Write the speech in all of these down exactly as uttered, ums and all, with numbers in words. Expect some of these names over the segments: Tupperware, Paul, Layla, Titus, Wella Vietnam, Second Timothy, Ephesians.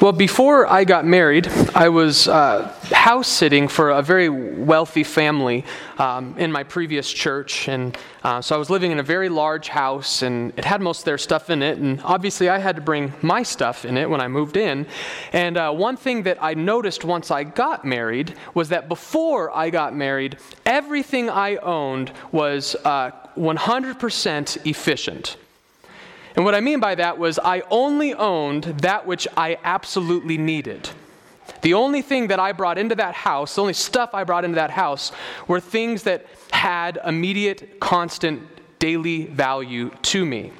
Well, before I got married, I was uh, house-sitting for a very wealthy family um, in my previous church, and uh, so I was living in a very large house, and it had most of their stuff in it, and obviously I had to bring my stuff in it when I moved in, and uh, one thing that I noticed once I got married was that before I got married, everything I owned was uh, one hundred percent efficient. And what I mean by that was I only owned that which I absolutely needed. The only thing that I brought into that house, the only stuff I brought into that house, were things that had immediate, constant, daily value to me.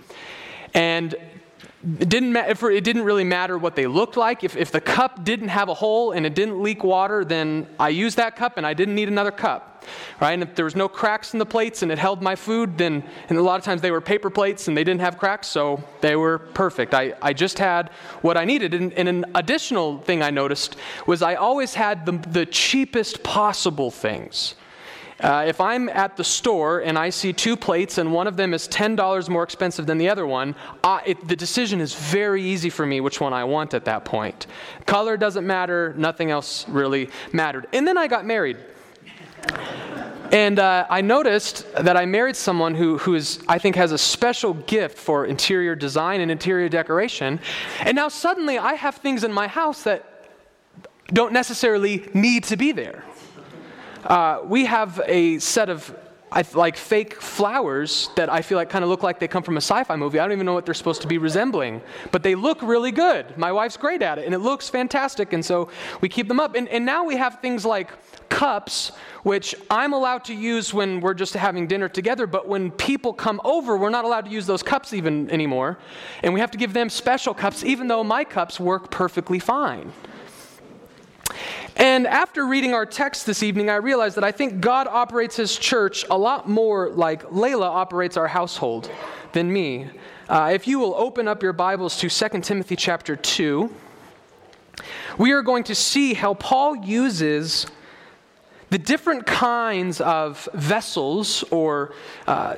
And it didn't, ma- if it didn't really matter what they looked like. If, if the cup didn't have a hole and it didn't leak water, then I used that cup and I didn't need another cup. Right? And if there was no cracks in the plates and it held my food, then, and a lot of times they were paper plates and they didn't have cracks, so they were perfect. I, I just had what I needed. And, and an additional thing I noticed was I always had the, the cheapest possible things. Uh, if I'm at the store and I see two plates and one of them is ten dollars more expensive than the other one, I, it, the decision is very easy for me which one I want at that point. Color doesn't matter. Nothing else really mattered. And then I got married. And uh, I noticed that I married someone who, who is, I think has a special gift for interior design and interior decoration. And now suddenly I have things in my house that don't necessarily need to be there. Uh, we have a set of I, like fake flowers that I feel like kind of look like they come from a sci-fi movie. I don't even know what they're supposed to be resembling, but they look really good. My wife's great at it, and it looks fantastic, and so we keep them up. And, and now we have things like cups, which I'm allowed to use when we're just having dinner together, but when people come over, we're not allowed to use those cups even anymore, and we have to give them special cups, even though my cups work perfectly fine. And after reading our text this evening, I realized that I think God operates his church a lot more like Layla operates our household than me. Uh, if you will open up your Bibles to Second Timothy chapter two, we are going to see how Paul uses the different kinds of vessels or uh,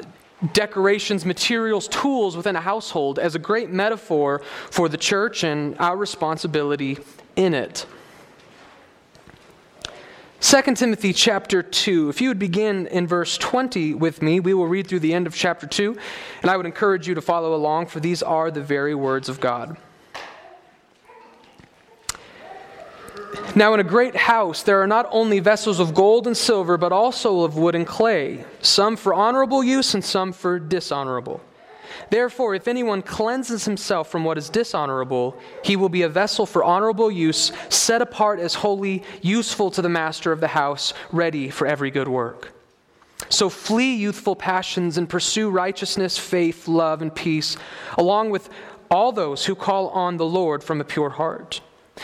decorations, materials, tools within a household as a great metaphor for the church and our responsibility in it. Second Timothy chapter two. If you would begin in verse twenty with me, we will read through the end of chapter two, and I would encourage you to follow along, for these are the very words of God. Now in a great house there are not only vessels of gold and silver, but also of wood and clay, some for honorable use and some for dishonorable. Therefore, if anyone cleanses himself from what is dishonorable, he will be a vessel for honorable use, set apart as holy, useful to the master of the house, ready for every good work. So flee youthful passions and pursue righteousness, faith, love, and peace, along with all those who call on the Lord from a pure heart.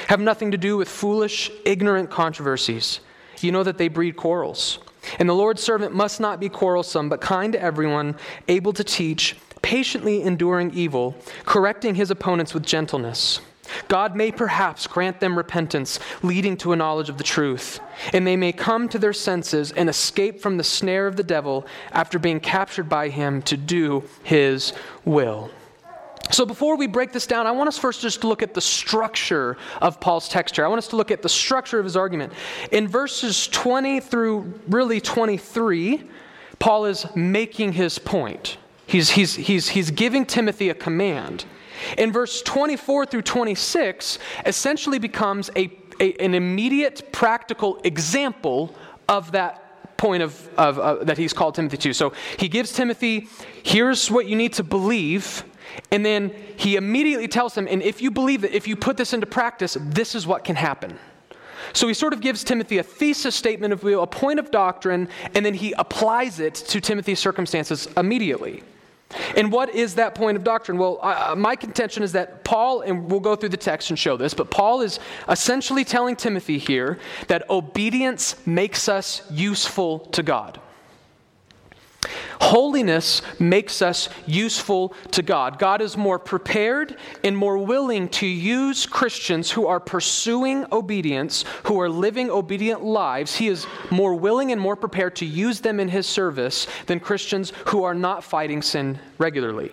Have nothing to do with foolish, ignorant controversies. You know that they breed quarrels. And the Lord's servant must not be quarrelsome, but kind to everyone, able to teach, patiently enduring evil, correcting his opponents with gentleness. God may perhaps grant them repentance, leading to a knowledge of the truth, and they may come to their senses and escape from the snare of the devil after being captured by him to do his will. So before we break this down, I want us first just to look at the structure of Paul's text here. I want us to look at the structure of his argument. In verses twenty through really twenty-three, Paul is making his point. He's he's he's he's giving Timothy a command. In verse twenty-four through twenty-six, essentially becomes a, a an immediate practical example of that point of, of uh, that he's called Timothy to. So he gives Timothy, here's what you need to believe, and then he immediately tells him, and if you believe it, if you put this into practice, this is what can happen. So he sort of gives Timothy a thesis statement, of a point of doctrine, and then he applies it to Timothy's circumstances immediately. And what is that point of doctrine? Well, uh, my contention is that Paul, and we'll go through the text and show this, but Paul is essentially telling Timothy here that obedience makes us useful to God. Holiness makes us useful to God. God is more prepared and more willing to use Christians who are pursuing obedience, who are living obedient lives. He is more willing and more prepared to use them in his service than Christians who are not fighting sin regularly.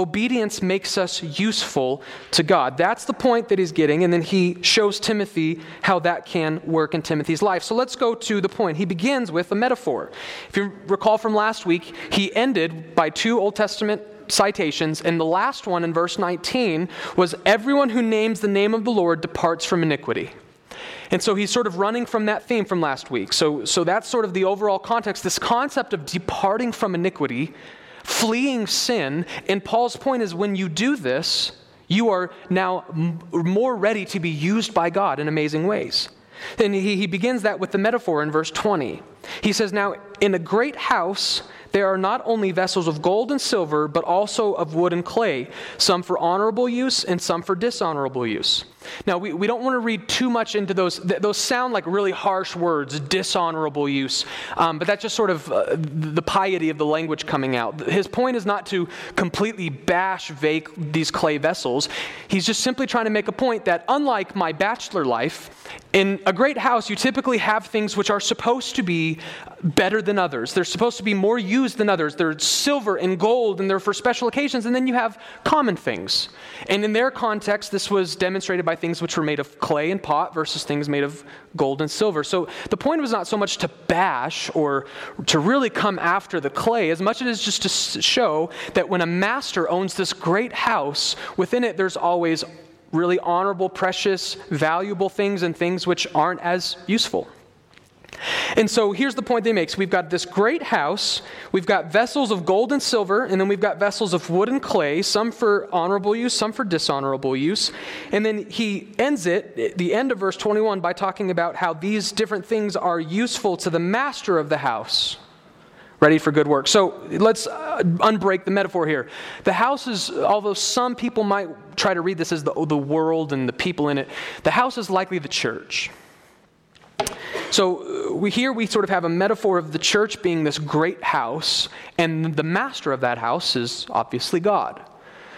obedience makes us useful to God. That's the point that he's getting, and then he shows Timothy how that can work in Timothy's life. So let's go to the point. He begins with a metaphor. If you recall from last week, he ended by two Old Testament citations, and the last one in verse nineteen was, "Everyone who names the name of the Lord departs from iniquity." And so he's sort of running from that theme from last week. So, so that's sort of the overall context, this concept of departing from iniquity, fleeing sin. And Paul's point is, when you do this, you are now m- more ready to be used by God in amazing ways. And he, he begins that with the metaphor in verse twenty. He says, "Now in a great house there are not only vessels of gold and silver, but also of wood and clay, some for honorable use and some for dishonorable use." Now, we, we don't want to read too much into those. Th- those sound like really harsh words, dishonorable use, um, but that's just sort of uh, the piety of the language coming out. His point is not to completely bash vague, these clay vessels. He's just simply trying to make a point that, unlike my bachelor life, in a great house, you typically have things which are supposed to be better than others. They're supposed to be more used than others. They're silver and gold, and they're for special occasions, and then you have common things. And in their context, this was demonstrated by by things which were made of clay and pot versus things made of gold and silver. So the point was not so much to bash or to really come after the clay as much as it is just to show that when a master owns this great house, within it there's always really honorable, precious, valuable things and things which aren't as useful. And so here's the point they make. So we've got this great house, we've got vessels of gold and silver, and then we've got vessels of wood and clay, some for honorable use, some for dishonorable use. And then he ends it, at the end of verse twenty-one, by talking about how these different things are useful to the master of the house, ready for good work. So let's uh, unbreak the metaphor here. The house is, although some people might try to read this as the, the world and the people in it, the house is likely the church. So we, here we sort of have a metaphor of the church being this great house, and the master of that house is obviously God.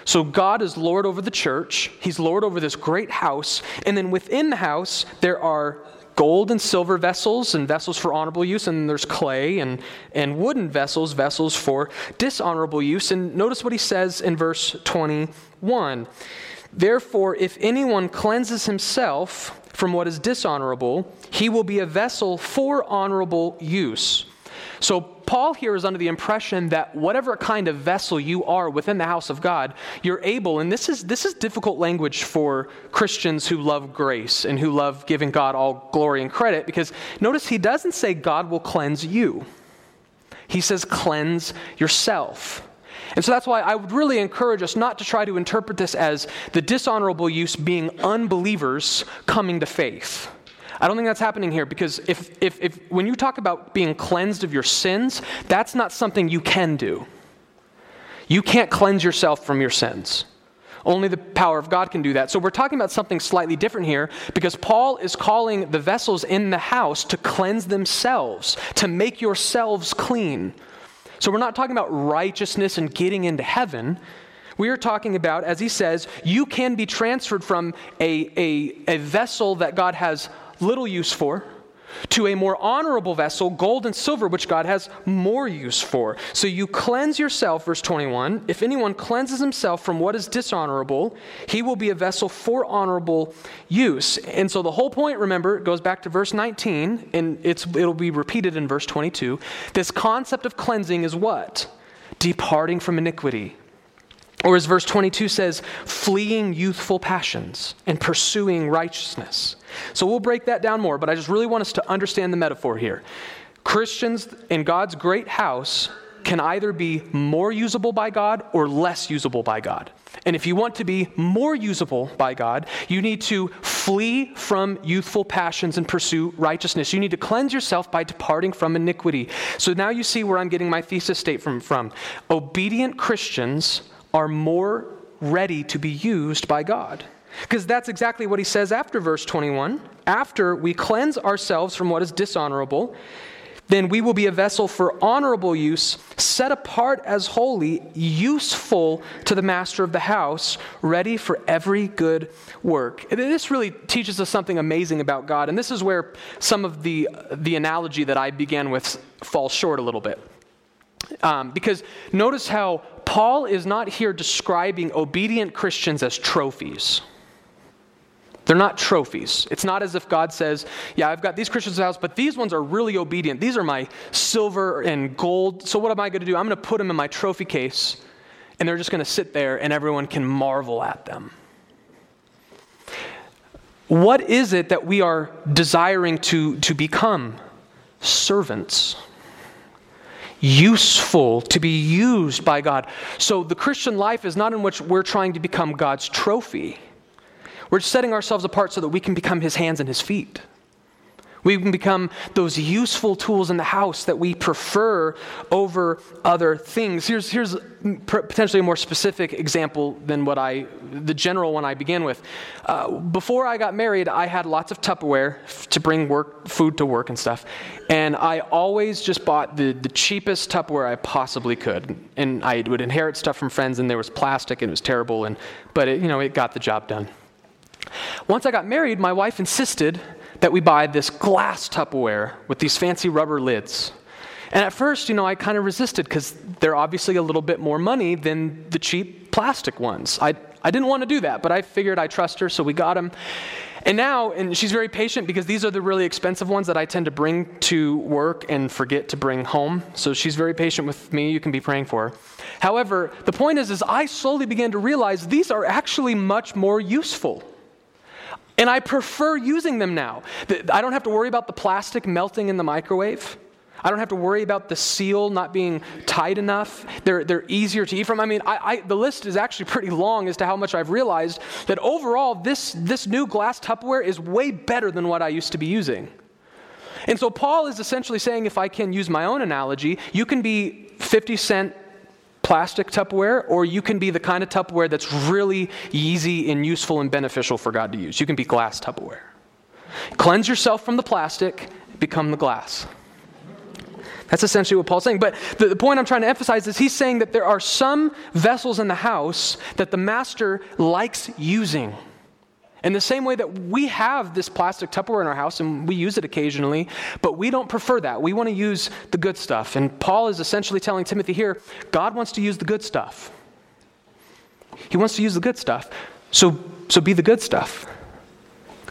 So God is Lord over the church, he's Lord over this great house, and then within the house there are gold and silver vessels and vessels for honorable use, and there's clay and, and wooden vessels, vessels for dishonorable use. And notice what he says in verse twenty-one. "Therefore, if anyone cleanses himself from what is dishonorable, he will be a vessel for honorable use." So Paul here is under the impression that whatever kind of vessel you are within the house of God, you're able, and this is this is difficult language for Christians who love grace and who love giving God all glory and credit, because notice he doesn't say God will cleanse you. He says cleanse yourself. And so that's why I would really encourage us not to try to interpret this as the dishonorable use being unbelievers coming to faith. I don't think that's happening here, because if, if, if when you talk about being cleansed of your sins, that's not something you can do. You can't cleanse yourself from your sins. Only the power of God can do that. So we're talking about something slightly different here, because Paul is calling the vessels in the house to cleanse themselves, to make yourselves clean. So we're not talking about righteousness and getting into heaven. We are talking about, as he says, you can be transferred from a, a, a vessel that God has little use for to a more honorable vessel, gold and silver, which God has more use for. So you cleanse yourself, verse twenty-one, "If anyone cleanses himself from what is dishonorable, he will be a vessel for honorable use." And so the whole point, remember, it goes back to verse nineteen, and it's it'll be repeated in verse twenty-two. This concept of cleansing is what? Departing from iniquity. Or as verse twenty-two says, fleeing youthful passions and pursuing righteousness. So we'll break that down more, but I just really want us to understand the metaphor here. Christians in God's great house can either be more usable by God or less usable by God. And if you want to be more usable by God, you need to flee from youthful passions and pursue righteousness. You need to cleanse yourself by departing from iniquity. So now you see where I'm getting my thesis statement from. Obedient Christians are more ready to be used by God. Because that's exactly what he says after verse twenty-one. After we cleanse ourselves from what is dishonorable, then we will be a vessel for honorable use, set apart as holy, useful to the master of the house, ready for every good work. And this really teaches us something amazing about God. And this is where some of the, the analogy that I began with falls short a little bit. Um, because notice how Paul is not here describing obedient Christians as trophies. They're not trophies. It's not as if God says, yeah, I've got these Christians in the house, but these ones are really obedient. These are my silver and gold. So what am I going to do? I'm going to put them in my trophy case, and they're just going to sit there, and everyone can marvel at them. What is it that we are desiring to, to become? Servants. Useful, to be used by God. So the Christian life is not in which we're trying to become God's trophy. We're setting ourselves apart so that we can become His hands and His feet. We can become those useful tools in the house that we prefer over other things. Here's, here's potentially a more specific example than what I, the general one I began with. Uh, before I got married, I had lots of Tupperware to bring work, food to work and stuff. And I always just bought the, the cheapest Tupperware I possibly could. And I would inherit stuff from friends, and there was plastic, and it was terrible. And But, it, you know, it got the job done. Once I got married, my wife insisted that we buy this glass Tupperware with these fancy rubber lids. And at first, you know, I kind of resisted because they're obviously a little bit more money than the cheap plastic ones. I I didn't want to do that, but I figured I trust her, so we got them. And now, and she's very patient because these are the really expensive ones that I tend to bring to work and forget to bring home. So she's very patient with me. You can be praying for her. However, the point is, is I slowly began to realize these are actually much more useful. And I prefer using them now. I don't have to worry about the plastic melting in the microwave. I don't have to worry about the seal not being tight enough. They're, they're easier to eat from. I mean, I, I, the list is actually pretty long as to how much I've realized that overall this, this new glass Tupperware is way better than what I used to be using. And so Paul is essentially saying, if I can use my own analogy, you can be fifty cent plastic Tupperware, or you can be the kind of Tupperware that's really easy and useful and beneficial for God to use. You can be glass Tupperware. Cleanse yourself from the plastic, become the glass. That's essentially what Paul's saying. But the, the point I'm trying to emphasize is he's saying that there are some vessels in the house that the master likes using. In the same way that we have this plastic Tupperware in our house and we use it occasionally, but we don't prefer that. We want to use the good stuff. And Paul is essentially telling Timothy here, God wants to use the good stuff. He wants to use the good stuff. So, so be the good stuff.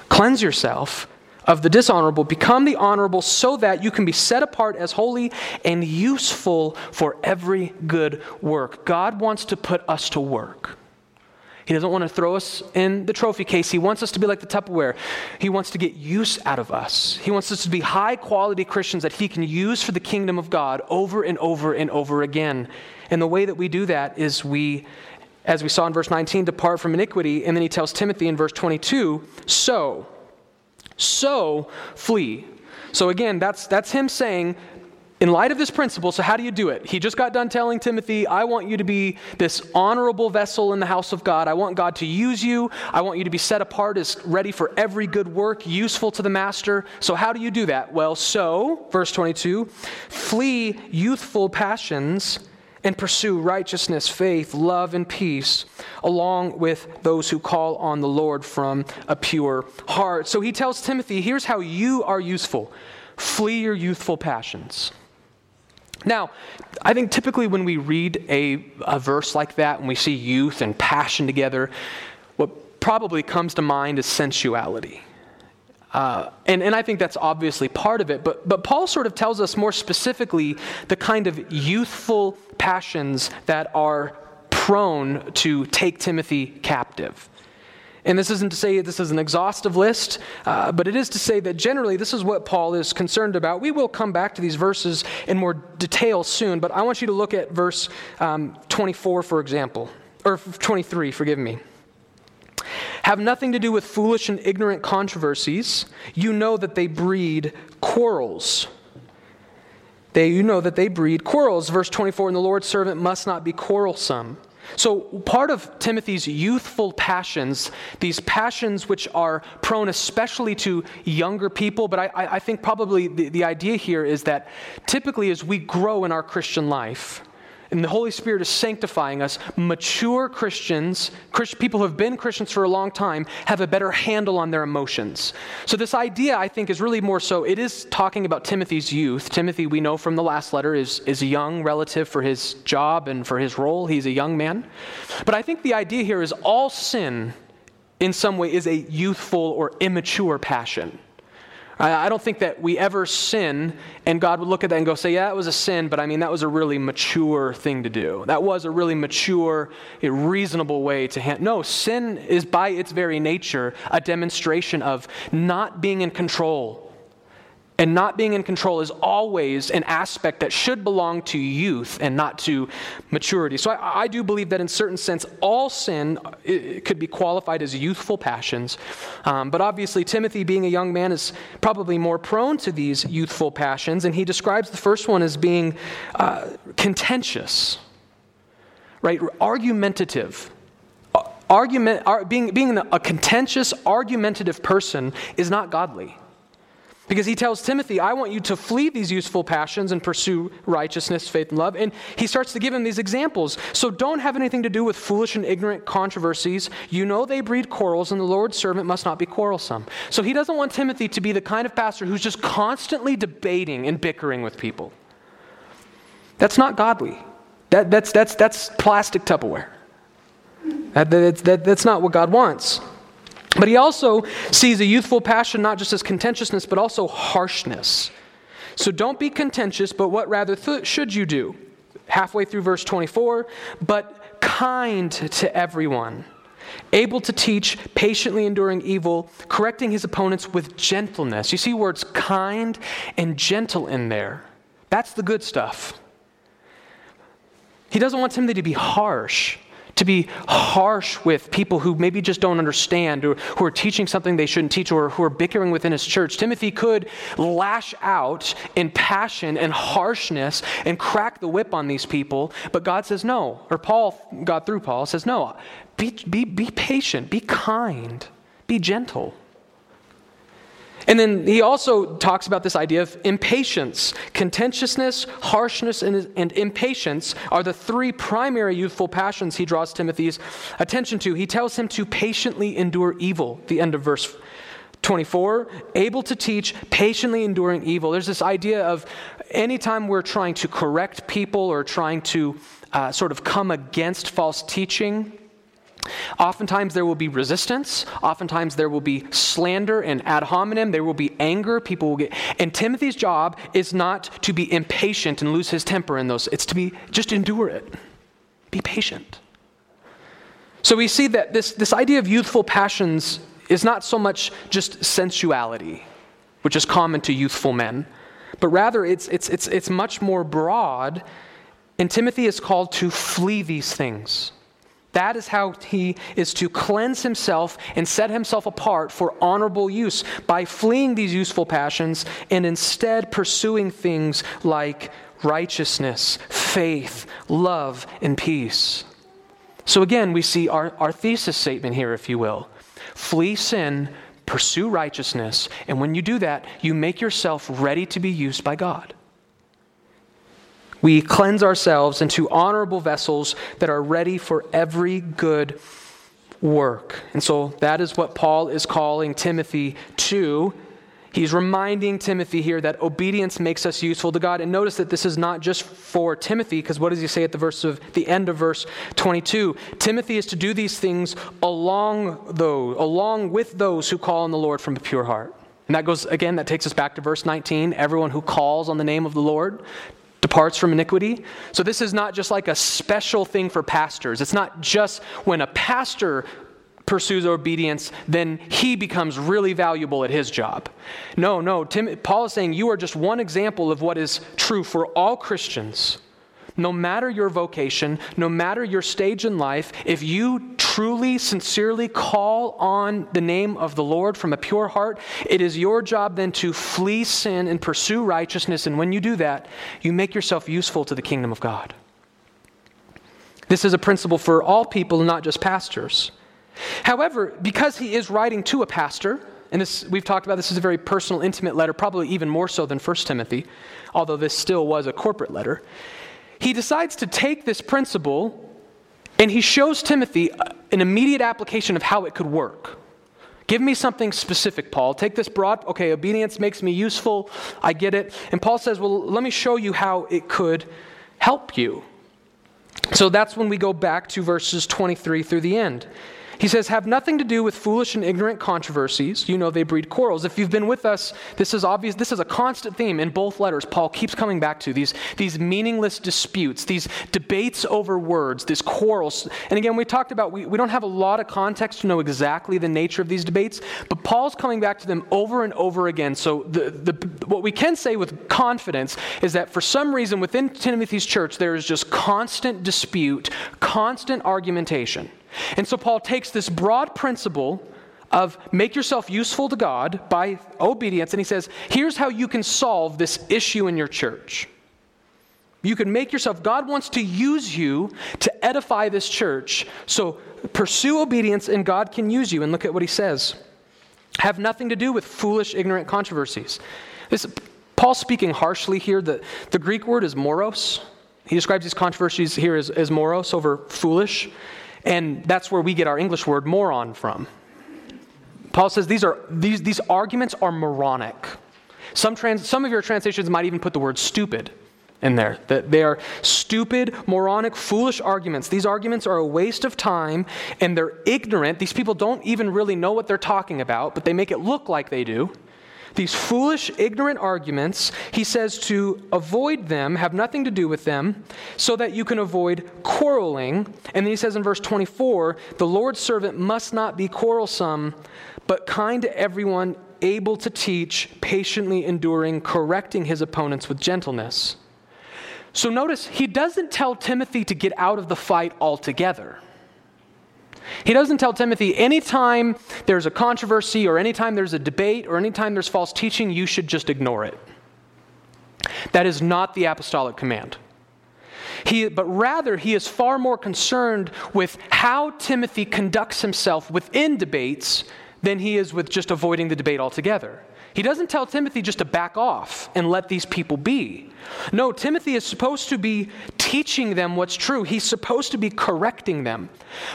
Cleanse yourself of the dishonorable. Become the honorable so that you can be set apart as holy and useful for every good work. God wants to put us to work. He doesn't want to throw us in the trophy case. He wants us to be like the Tupperware. He wants to get use out of us. He wants us to be high-quality Christians that He can use for the kingdom of God over and over and over again. And the way that we do that is we, as we saw in verse nineteen, depart from iniquity. And then he tells Timothy in verse twenty-two, so, so flee. So again, that's that's him saying, in light of this principle, so how do you do it? He just got done telling Timothy, I want you to be this honorable vessel in the house of God. I want God to use you. I want you to be set apart as ready for every good work, useful to the master. So how do you do that? Well, so, verse twenty-two, flee youthful passions and pursue righteousness, faith, love, and peace, along with those who call on the Lord from a pure heart. So he tells Timothy, here's how you are useful. Flee your youthful passions. Now, I think typically when we read a, a verse like that and we see youth and passion together, what probably comes to mind is sensuality. Uh, and, and I think that's obviously part of it, but, but Paul sort of tells us more specifically the kind of youthful passions that are prone to take Timothy captive. And this isn't to say this is an exhaustive list, uh, but it is to say that generally this is what Paul is concerned about. We will come back to these verses in more detail soon, but I want you to look at verse um, twenty-four, for example, or twenty-three, forgive me. Have nothing to do with foolish and ignorant controversies. You know that they breed quarrels. They, you know that they breed quarrels. Verse twenty-four, and the Lord's servant must not be quarrelsome. So part of Timothy's youthful passions, these passions which are prone especially to younger people, but I, I think probably the, the idea here is that typically as we grow in our Christian life, and the Holy Spirit is sanctifying us, mature Christians, Christ, people who have been Christians for a long time, have a better handle on their emotions. So this idea, I think, is really more so, it is talking about Timothy's youth. Timothy, we know from the last letter, is, is a young relative for his job and for his role. He's a young man. But I think the idea here is all sin, in some way, is a youthful or immature passion. I don't think that we ever sin and God would look at that and go say, yeah, that was a sin, but I mean, that was a really mature thing to do. That was a really mature, a reasonable way to handle. No, sin is by its very nature a demonstration of not being in control. And not being in control is always an aspect that should belong to youth and not to maturity. So I, I do believe that in certain sense, all sin it, it could be qualified as youthful passions. Um, but obviously, Timothy, being a young man, is probably more prone to these youthful passions. And he describes the first one as being uh, contentious, right? Argumentative. Argument, ar- being, being a contentious, argumentative person is not godly. Because he tells Timothy, I want you to flee these useful passions and pursue righteousness, faith, and love. And he starts to give him these examples. So don't have anything to do with foolish and ignorant controversies. You know they breed quarrels, and the Lord's servant must not be quarrelsome. So he doesn't want Timothy to be the kind of pastor who's just constantly debating and bickering with people. That's not godly. That, that's, that's, that's plastic Tupperware. That, that, that, that's not what God wants. But he also sees a youthful passion not just as contentiousness, but also harshness. So don't be contentious, but what rather th- should you do? Halfway through verse twenty-four, but kind to everyone, able to teach, patiently enduring evil, correcting his opponents with gentleness. You see words kind and gentle in there. That's the good stuff. He doesn't want Timothy to be harsh. To be harsh with people who maybe just don't understand or who are teaching something they shouldn't teach or who are bickering within his church. Timothy could lash out in passion and harshness and crack the whip on these people, but God says no, or Paul, God through Paul, says no, be, be, be patient, be kind, be gentle. And then he also talks about this idea of impatience. Contentiousness, harshness, and, and impatience are the three primary youthful passions he draws Timothy's attention to. He tells him to patiently endure evil, the end of verse twenty-four, able to teach, patiently enduring evil. There's this idea of anytime we're trying to correct people or trying to uh, sort of come against false teaching, oftentimes there will be resistance. Oftentimes there will be slander and ad hominem. There will be anger. People will get, and Timothy's job is not to be impatient and lose his temper in those. It's to be, just endure it. Be patient. So we see that this, this idea of youthful passions is not so much just sensuality, which is common to youthful men, but rather it's, it's, it's, it's much more broad, and Timothy is called to flee these things. That is how he is to cleanse himself and set himself apart for honorable use by fleeing these useful passions and instead pursuing things like righteousness, faith, love, and peace. So again, we see our, our thesis statement here, if you will. Flee sin, pursue righteousness, and when you do that, you make yourself ready to be used by God. We cleanse ourselves into honorable vessels that are ready for every good work. And so that is what Paul is calling Timothy to. He's reminding Timothy here that obedience makes us useful to God. And notice that this is not just for Timothy, because what does he say at the verse of the end of verse twenty-two? Timothy is to do these things along those, along with those who call on the Lord from a pure heart. And that goes, again, that takes us back to verse nineteen. Everyone who calls on the name of the Lord departs from iniquity. So this is not just like a special thing for pastors. It's not just when a pastor pursues obedience, then he becomes really valuable at his job. No, no. Tim, Paul is saying you are just one example of what is true for all Christians. No matter your vocation, no matter your stage in life, if you truly, sincerely call on the name of the Lord from a pure heart, it is your job then to flee sin and pursue righteousness. And when you do that, you make yourself useful to the kingdom of God. This is a principle for all people, not just pastors. However, because he is writing to a pastor, and this, we've talked about this is a very personal, intimate letter, probably even more so than First Timothy, although this still was a corporate letter, he decides to take this principle and he shows Timothy an immediate application of how it could work. Give me something specific, Paul. Take this broad, okay, obedience makes me useful. I get it. And Paul says, well, let me show you how it could help you. So that's when we go back to verses twenty-three through the end. He says, have nothing to do with foolish and ignorant controversies. You know they breed quarrels. If you've been with us, this is obvious. This is a constant theme in both letters. Paul keeps coming back to these, these meaningless disputes, these debates over words, these quarrels. And again, we talked about, we, we don't have a lot of context to know exactly the nature of these debates, but Paul's coming back to them over and over again. So the, the, what we can say with confidence is that for some reason within Timothy's church, there is just constant dispute, constant argumentation. And so Paul takes this broad principle of make yourself useful to God by obedience, and he says, here's how you can solve this issue in your church. You can make yourself, God wants to use you to edify this church, so pursue obedience and God can use you. And look at what he says. Have nothing to do with foolish, ignorant controversies. This, Paul's speaking harshly here. The, the Greek word is moros. He describes these controversies here as, as moros over foolish. And that's where we get our English word moron from. Paul says these are these these arguments are moronic. Some trans, some of your translations might even put the word stupid in there. That they are stupid, moronic, foolish arguments. These arguments are a waste of time, and they're ignorant. These people don't even really know what they're talking about, but they make it look like they do. These foolish, ignorant arguments, he says to avoid them, have nothing to do with them, so that you can avoid quarreling. And then he says in verse twenty-four, the Lord's servant must not be quarrelsome, but kind to everyone, able to teach, patiently enduring, correcting his opponents with gentleness. So notice, he doesn't tell Timothy to get out of the fight altogether. He doesn't tell Timothy, anytime there's a controversy or anytime there's a debate or anytime there's false teaching, you should just ignore it. That is not the apostolic command. He, but rather, he is far more concerned with how Timothy conducts himself within debates than he is with just avoiding the debate altogether. He doesn't tell Timothy just to back off and let these people be. No, Timothy is supposed to be teaching them what's true. He's supposed to be correcting them.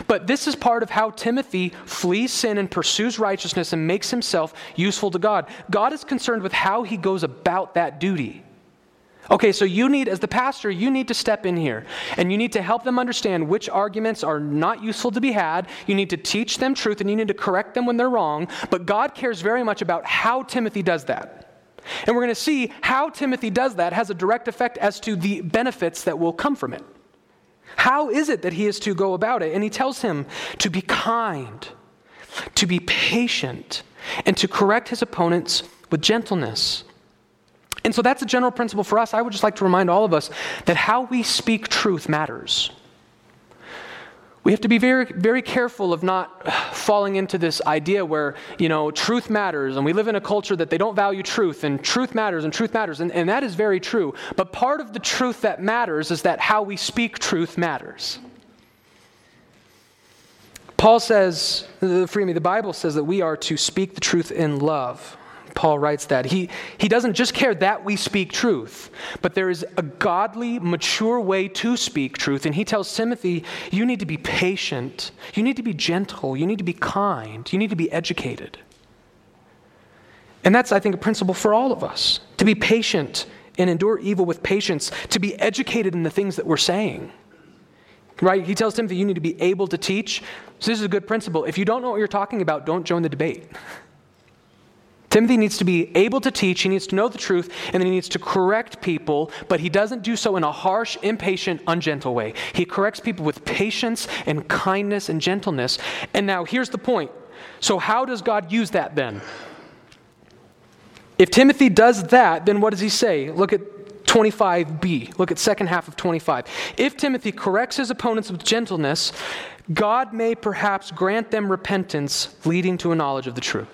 But this is part of how Timothy flees sin and pursues righteousness and makes himself useful to God. God is concerned with how he goes about that duty. Okay, so you need, as the pastor, you need to step in here and you need to help them understand which arguments are not useful to be had. You need to teach them truth and you need to correct them when they're wrong. But God cares very much about how Timothy does that. And we're going to see how Timothy does that has a direct effect as to the benefits that will come from it. How is it that he is to go about it? And he tells him to be kind, to be patient, and to correct his opponents with gentleness. And so that's a general principle for us. I would just like to remind all of us that how we speak truth matters. We have to be very, very careful of not falling into this idea where, you know, truth matters, and we live in a culture that they don't value truth, and truth matters, and truth matters, and, and that is very true. But part of the truth that matters is that how we speak truth matters. Paul says, free me, the Bible says that we are to speak the truth in love. Paul writes that. He, he doesn't just care that we speak truth, but there is a godly, mature way to speak truth. And he tells Timothy, you need to be patient. You need to be gentle. You need to be kind. You need to be educated. And that's, I think, a principle for all of us. To be patient and endure evil with patience. To be educated in the things that we're saying. Right? He tells Timothy, you need to be able to teach. So this is a good principle. If you don't know what you're talking about, don't join the debate. Timothy needs to be able to teach, he needs to know the truth, and then he needs to correct people, but he doesn't do so in a harsh, impatient, ungentle way. He corrects people with patience and kindness and gentleness. And now here's the point. So how does God use that then? If Timothy does that, then what does he say? Look at twenty-five b. Look at second half of twenty-five. If Timothy corrects his opponents with gentleness, God may perhaps grant them repentance leading to a knowledge of the truth.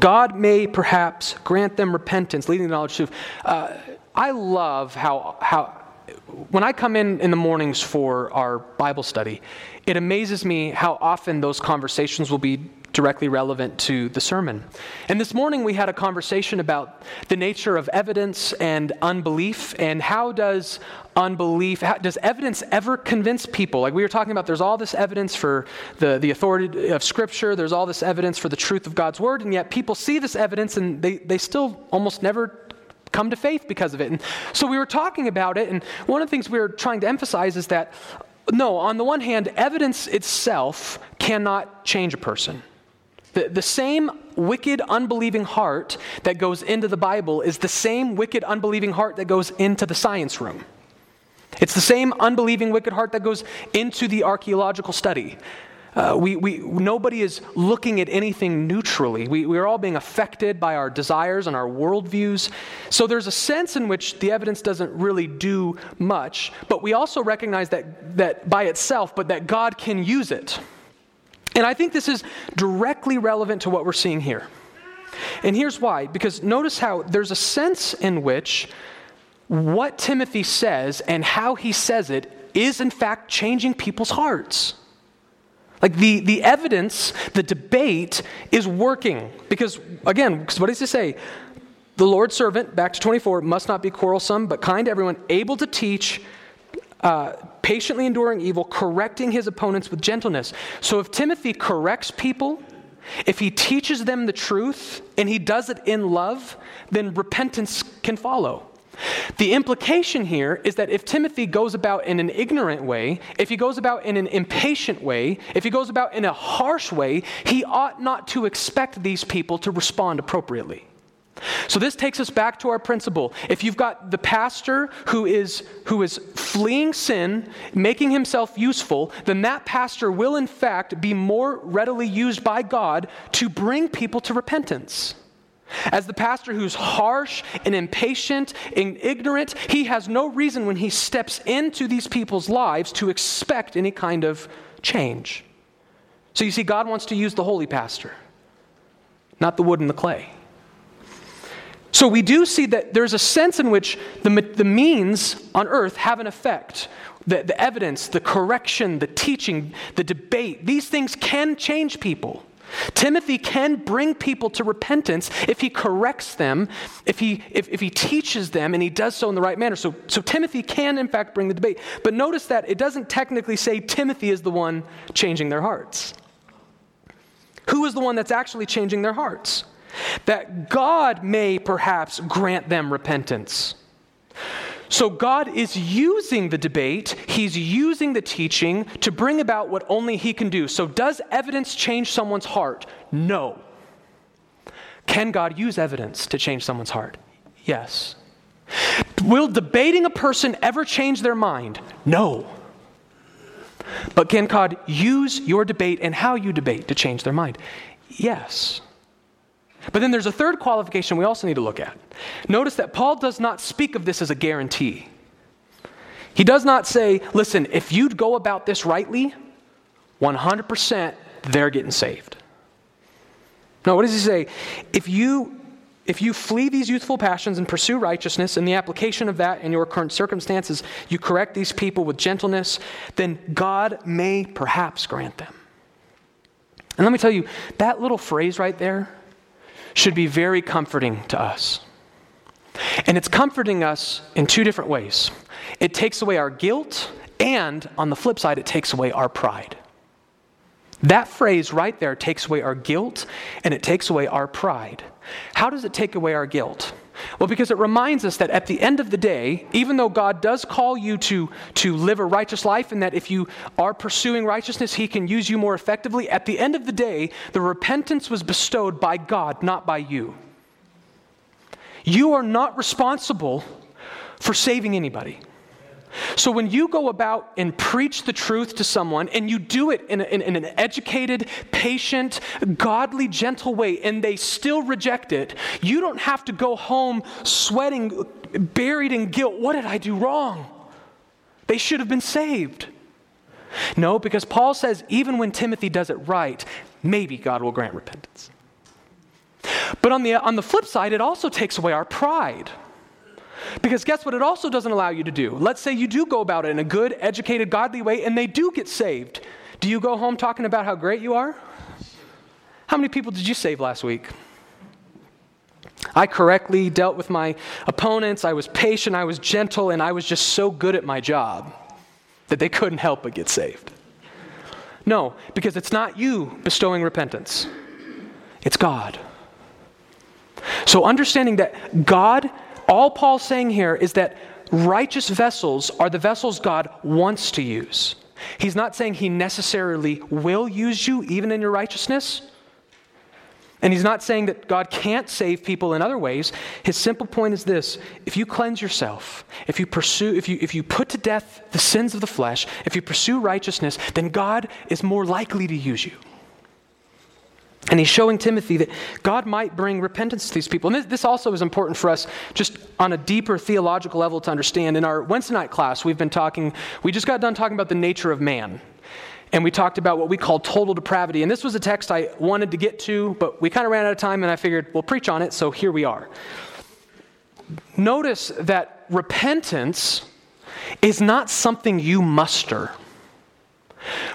God may perhaps grant them repentance, leading to knowledge of truth. Uh, I love how, how when I come in in the mornings for our Bible study, it amazes me how often those conversations will be directly relevant to the sermon. And this morning we had a conversation about the nature of evidence and unbelief, and how does unbelief, how, does evidence ever convince people? Like we were talking about, there's all this evidence for the, the authority of Scripture, there's all this evidence for the truth of God's Word, and yet people see this evidence and they, they still almost never come to faith because of it. And so we were talking about it, and one of the things we were trying to emphasize is that, no, on the one hand, evidence itself cannot change a person. The, the same wicked, unbelieving heart that goes into the Bible is the same wicked, unbelieving heart that goes into the science room. It's the same unbelieving, wicked heart that goes into the archaeological study. Uh, we, we, nobody is looking at anything neutrally. We, we are all being affected by our desires and our worldviews. So there's a sense in which the evidence doesn't really do much, but we also recognize that, that by itself, but that God can use it. And I think this is directly relevant to what we're seeing here. And here's why, because notice how there's a sense in which what Timothy says and how he says it is in fact changing people's hearts. Like the, the evidence, the debate is working. Because, again, because what does he say? The Lord's servant, back to twenty-four, must not be quarrelsome, but kind to everyone, able to teach, uh, patiently enduring evil, correcting his opponents with gentleness. So if Timothy corrects people, if he teaches them the truth, and he does it in love, then repentance can follow. The implication here is that if Timothy goes about in an ignorant way, if he goes about in an impatient way, if he goes about in a harsh way, he ought not to expect these people to respond appropriately. So this takes us back to our principle. If you've got the pastor who is who is fleeing sin, making himself useful, then that pastor will in fact be more readily used by God to bring people to repentance. As the pastor who's harsh and impatient and ignorant, he has no reason when he steps into these people's lives to expect any kind of change. So you see, God wants to use the holy pastor, not the wood and the clay. So we do see that there's a sense in which the, the means on earth have an effect. The, the evidence, the correction, the teaching, the debate, these things can change people. Timothy can bring people to repentance if he corrects them, if he if, if he teaches them, and he does so in the right manner. So, so Timothy can, in fact, bring the debate. But notice that it doesn't technically say Timothy is the one changing their hearts. Who is the one that's actually changing their hearts? That God may perhaps grant them repentance. So God is using the debate, he's using the teaching to bring about what only he can do. So does evidence change someone's heart? No. Can God use evidence to change someone's heart? Yes. Will debating a person ever change their mind? No. But can God use your debate and how you debate to change their mind? Yes. But then there's a third qualification we also need to look at. Notice that Paul does not speak of this as a guarantee. He does not say, listen, if you'd go about this rightly, one hundred percent they're getting saved. No, what does he say? If you, if you flee these youthful passions and pursue righteousness, and the application of that in your current circumstances, you correct these people with gentleness, then God may perhaps grant them. And let me tell you, that little phrase right there should be very comforting to us. And it's comforting us in two different ways. It takes away our guilt, and on the flip side, it takes away our pride. That phrase right there takes away our guilt, and it takes away our pride. How does it take away our guilt? Well, because it reminds us that at the end of the day, even though God does call you to, to live a righteous life, and that if you are pursuing righteousness, he can use you more effectively, at the end of the day, the repentance was bestowed by God, not by you. You are not responsible for saving anybody. So when you go about and preach the truth to someone, and you do it in, a, in, in an educated, patient, godly, gentle way, and they still reject it, you don't have to go home sweating, buried in guilt. What did I do wrong? They should have been saved. No, because Paul says even when Timothy does it right, maybe God will grant repentance. But on the, on the flip side, it also takes away our pride. Because guess what it also doesn't allow you to do? Let's say you do go about it in a good, educated, godly way, and they do get saved. Do you go home talking about how great you are? How many people did you save last week? I correctly dealt with my opponents. I was patient. I was gentle. And I was just so good at my job that they couldn't help but get saved. No, because it's not you bestowing repentance. It's God. So understanding that God, all Paul's saying here is that righteous vessels are the vessels God wants to use. He's not saying he necessarily will use you even in your righteousness. And he's not saying that God can't save people in other ways. His simple point is this: if you cleanse yourself, if you pursue, if you if you put to death the sins of the flesh, if you pursue righteousness, then God is more likely to use you. And he's showing Timothy that God might bring repentance to these people. And this, this also is important for us just on a deeper theological level to understand. In our Wednesday night class, we've been talking, we just got done talking about the nature of man. And we talked about what we call total depravity. And this was a text I wanted to get to, but we kind of ran out of time, and I figured we'll preach on it, so here we are. Notice that repentance is not something you muster.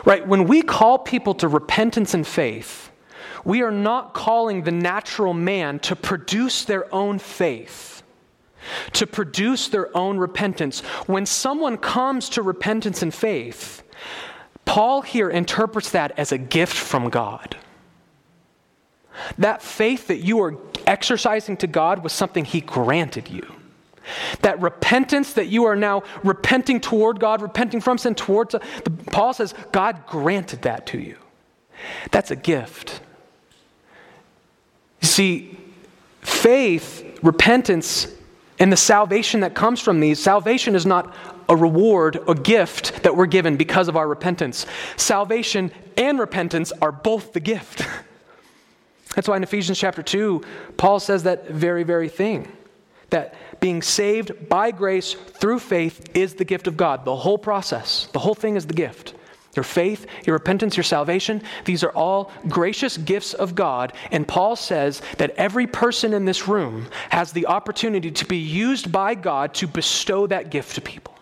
Right? When we call people to repentance and faith, we are not calling the natural man to produce their own faith, to produce their own repentance. When someone comes to repentance and faith, Paul here interprets that as a gift from God. That faith that you are exercising to God was something he granted you. That repentance that you are now repenting toward God, repenting from sin towards, Paul says God granted that to you. That's a gift. You see, faith, repentance, and the salvation that comes from these, salvation is not a reward, a gift that we're given because of our repentance. Salvation and repentance are both the gift. That's why in Ephesians chapter two, Paul says that very, very thing. That being saved by grace through faith is the gift of God. The whole process, the whole thing is the gift. Your faith, your repentance, your salvation, these are all gracious gifts of God. And Paul says that every person in this room has the opportunity to be used by God to bestow that gift to people.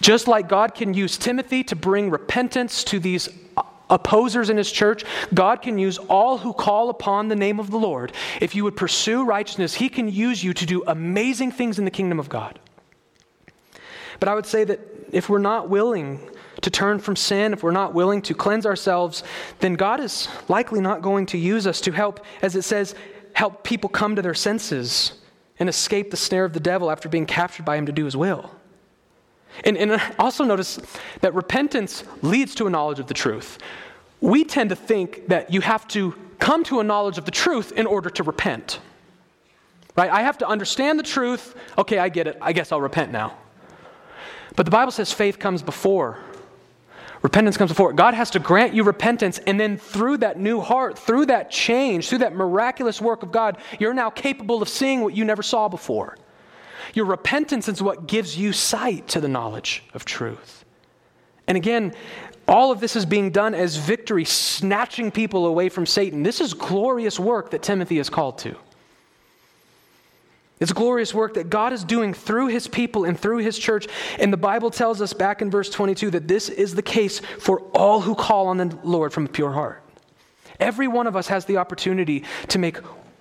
Just like God can use Timothy to bring repentance to these opposers in his church, God can use all who call upon the name of the Lord. If you would pursue righteousness, he can use you to do amazing things in the kingdom of God. But I would say that if we're not willing to turn from sin, if we're not willing to cleanse ourselves, then God is likely not going to use us to help, as it says, help people come to their senses and escape the snare of the devil after being captured by him to do his will. And, and also notice that repentance leads to a knowledge of the truth. We tend to think that you have to come to a knowledge of the truth in order to repent. Right? I have to understand the truth. Okay, I get it. I guess I'll repent now. But the Bible says faith comes before. Repentance comes before. God has to grant you repentance, and then through that new heart, through that change, through that miraculous work of God, you're now capable of seeing what you never saw before. Your repentance is what gives you sight to the knowledge of truth. And again, all of this is being done as victory, snatching people away from Satan. This is glorious work that Timothy is called to. It's glorious work that God is doing through his people and through his church. And the Bible tells us back in verse twenty-two that this is the case for all who call on the Lord from a pure heart. Every one of us has the opportunity to make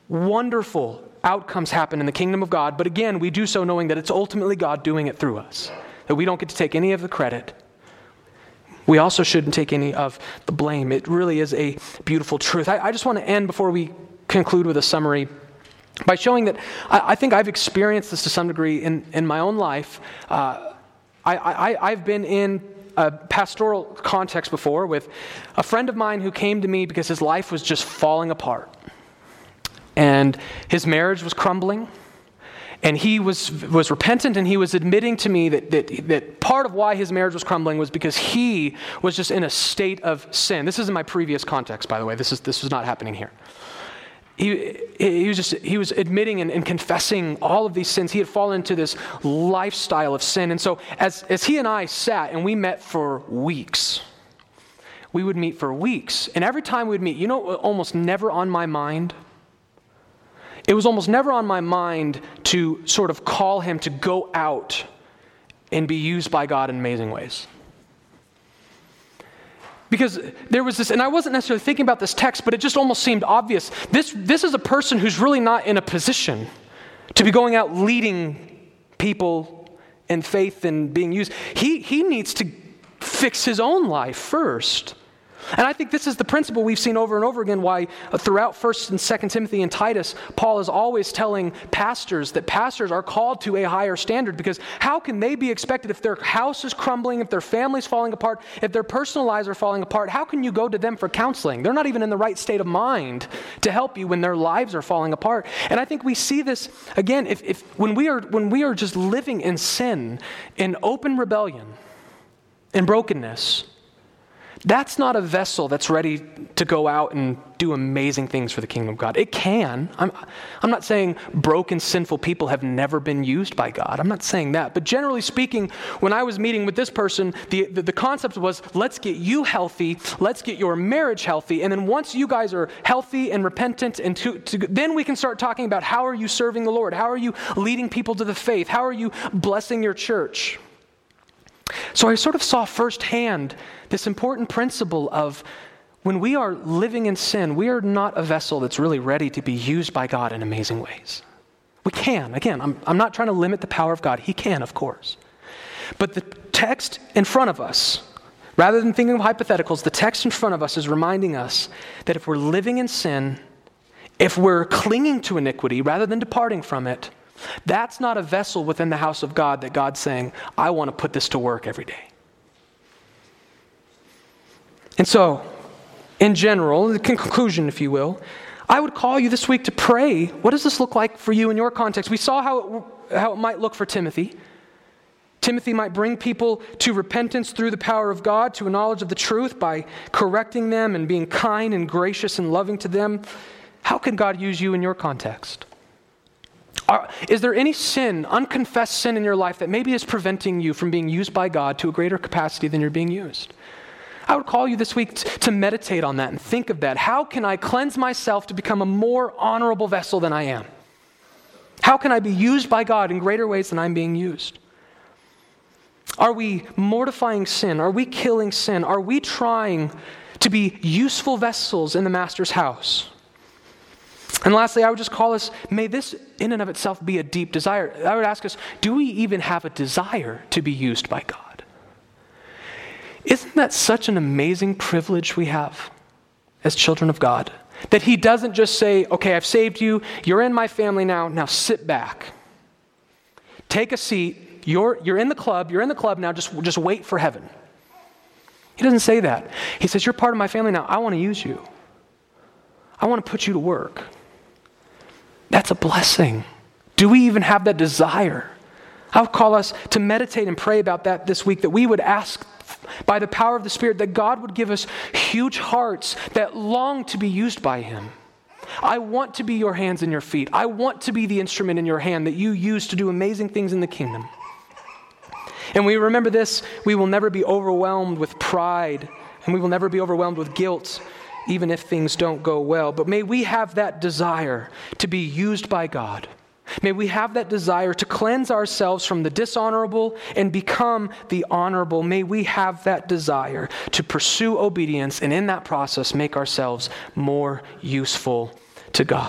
wonderful outcomes happen in the kingdom of God, but again, we do so knowing that it's ultimately God doing it through us, that we don't get to take any of the credit. We also shouldn't take any of the blame. It really is a beautiful truth. I, I just want to end before we conclude with a summary by showing that I, I think I've experienced this to some degree in, in my own life. Uh, I, I, I've been in a pastoral context before with a friend of mine who came to me because his life was just falling apart. And his marriage was crumbling, and he was was repentant, and he was admitting to me that, that that part of why his marriage was crumbling was because he was just in a state of sin. This is in my previous context, by the way. This is this was not happening here. He he was just he was admitting and, and confessing all of these sins. He had fallen into this lifestyle of sin, and so as as he and I sat and we met for weeks, we would meet for weeks, and every time we'd meet, you know, almost never on my mind. It was almost never on my mind to sort of call him to go out and be used by God in amazing ways. Because there was this, and I wasn't necessarily thinking about this text, but it just almost seemed obvious. This, this is a person who's really not in a position to be going out leading people in faith and being used. He, he needs to fix his own life first. And I think this is the principle we've seen over and over again why throughout First and Second Timothy and Titus, Paul is always telling pastors that pastors are called to a higher standard, because how can they be expected if their house is crumbling, if their family's falling apart, if their personal lives are falling apart, how can you go to them for counseling? They're not even in the right state of mind to help you when their lives are falling apart. And I think we see this, again, if, if when we are when we are just living in sin, in open rebellion, in brokenness, that's not a vessel that's ready to go out and do amazing things for the kingdom of God. It can. I'm, I'm not saying broken, sinful people have never been used by God. I'm not saying that. But generally speaking, when I was meeting with this person, the, the, the concept was, let's get you healthy, let's get your marriage healthy, and then once you guys are healthy and repentant, and to, to, then we can start talking about how are you serving the Lord? How are you leading people to the faith? How are you blessing your church? So I sort of saw firsthand this important principle of when we are living in sin, we are not a vessel that's really ready to be used by God in amazing ways. We can. Again, I'm, I'm not trying to limit the power of God. He can, of course. But the text in front of us, rather than thinking of hypotheticals, the text in front of us is reminding us that if we're living in sin, if we're clinging to iniquity rather than departing from it, that's not a vessel within the house of God that God's saying, I want to put this to work every day. And so, in general, the conclusion, if you will, I would call you this week to pray. What does this look like for you in your context? We saw how it, how it might look for Timothy. Timothy might bring people to repentance through the power of God, to a knowledge of the truth by correcting them and being kind and gracious and loving to them. How can God use you in your context? Are, is there any sin, unconfessed sin in your life that maybe is preventing you from being used by God to a greater capacity than you're being used? I would call you this week t- to meditate on that and think of that. How can I cleanse myself to become a more honorable vessel than I am? How can I be used by God in greater ways than I'm being used? Are we mortifying sin? Are we killing sin? Are we trying to be useful vessels in the Master's house? And lastly, I would just call us, may this in and of itself be a deep desire. I would ask us, do we even have a desire to be used by God? Isn't that such an amazing privilege we have as children of God? That He doesn't just say, okay, I've saved you, you're in my family now, now sit back. Take a seat, you're, you're in the club, you're in the club now, just, just wait for heaven. He doesn't say that. He says, you're part of my family now, I want to use you. I want to put you to work. That's a blessing. Do we even have that desire? I would call us to meditate and pray about that this week, that we would ask by the power of the Spirit that God would give us huge hearts that long to be used by Him. I want to be your hands and your feet. I want to be the instrument in your hand that you use to do amazing things in the kingdom. And we remember this, we will never be overwhelmed with pride, and we will never be overwhelmed with guilt, even if things don't go well. But may we have that desire to be used by God. May we have that desire to cleanse ourselves from the dishonorable and become the honorable. May we have that desire to pursue obedience and in that process make ourselves more useful to God.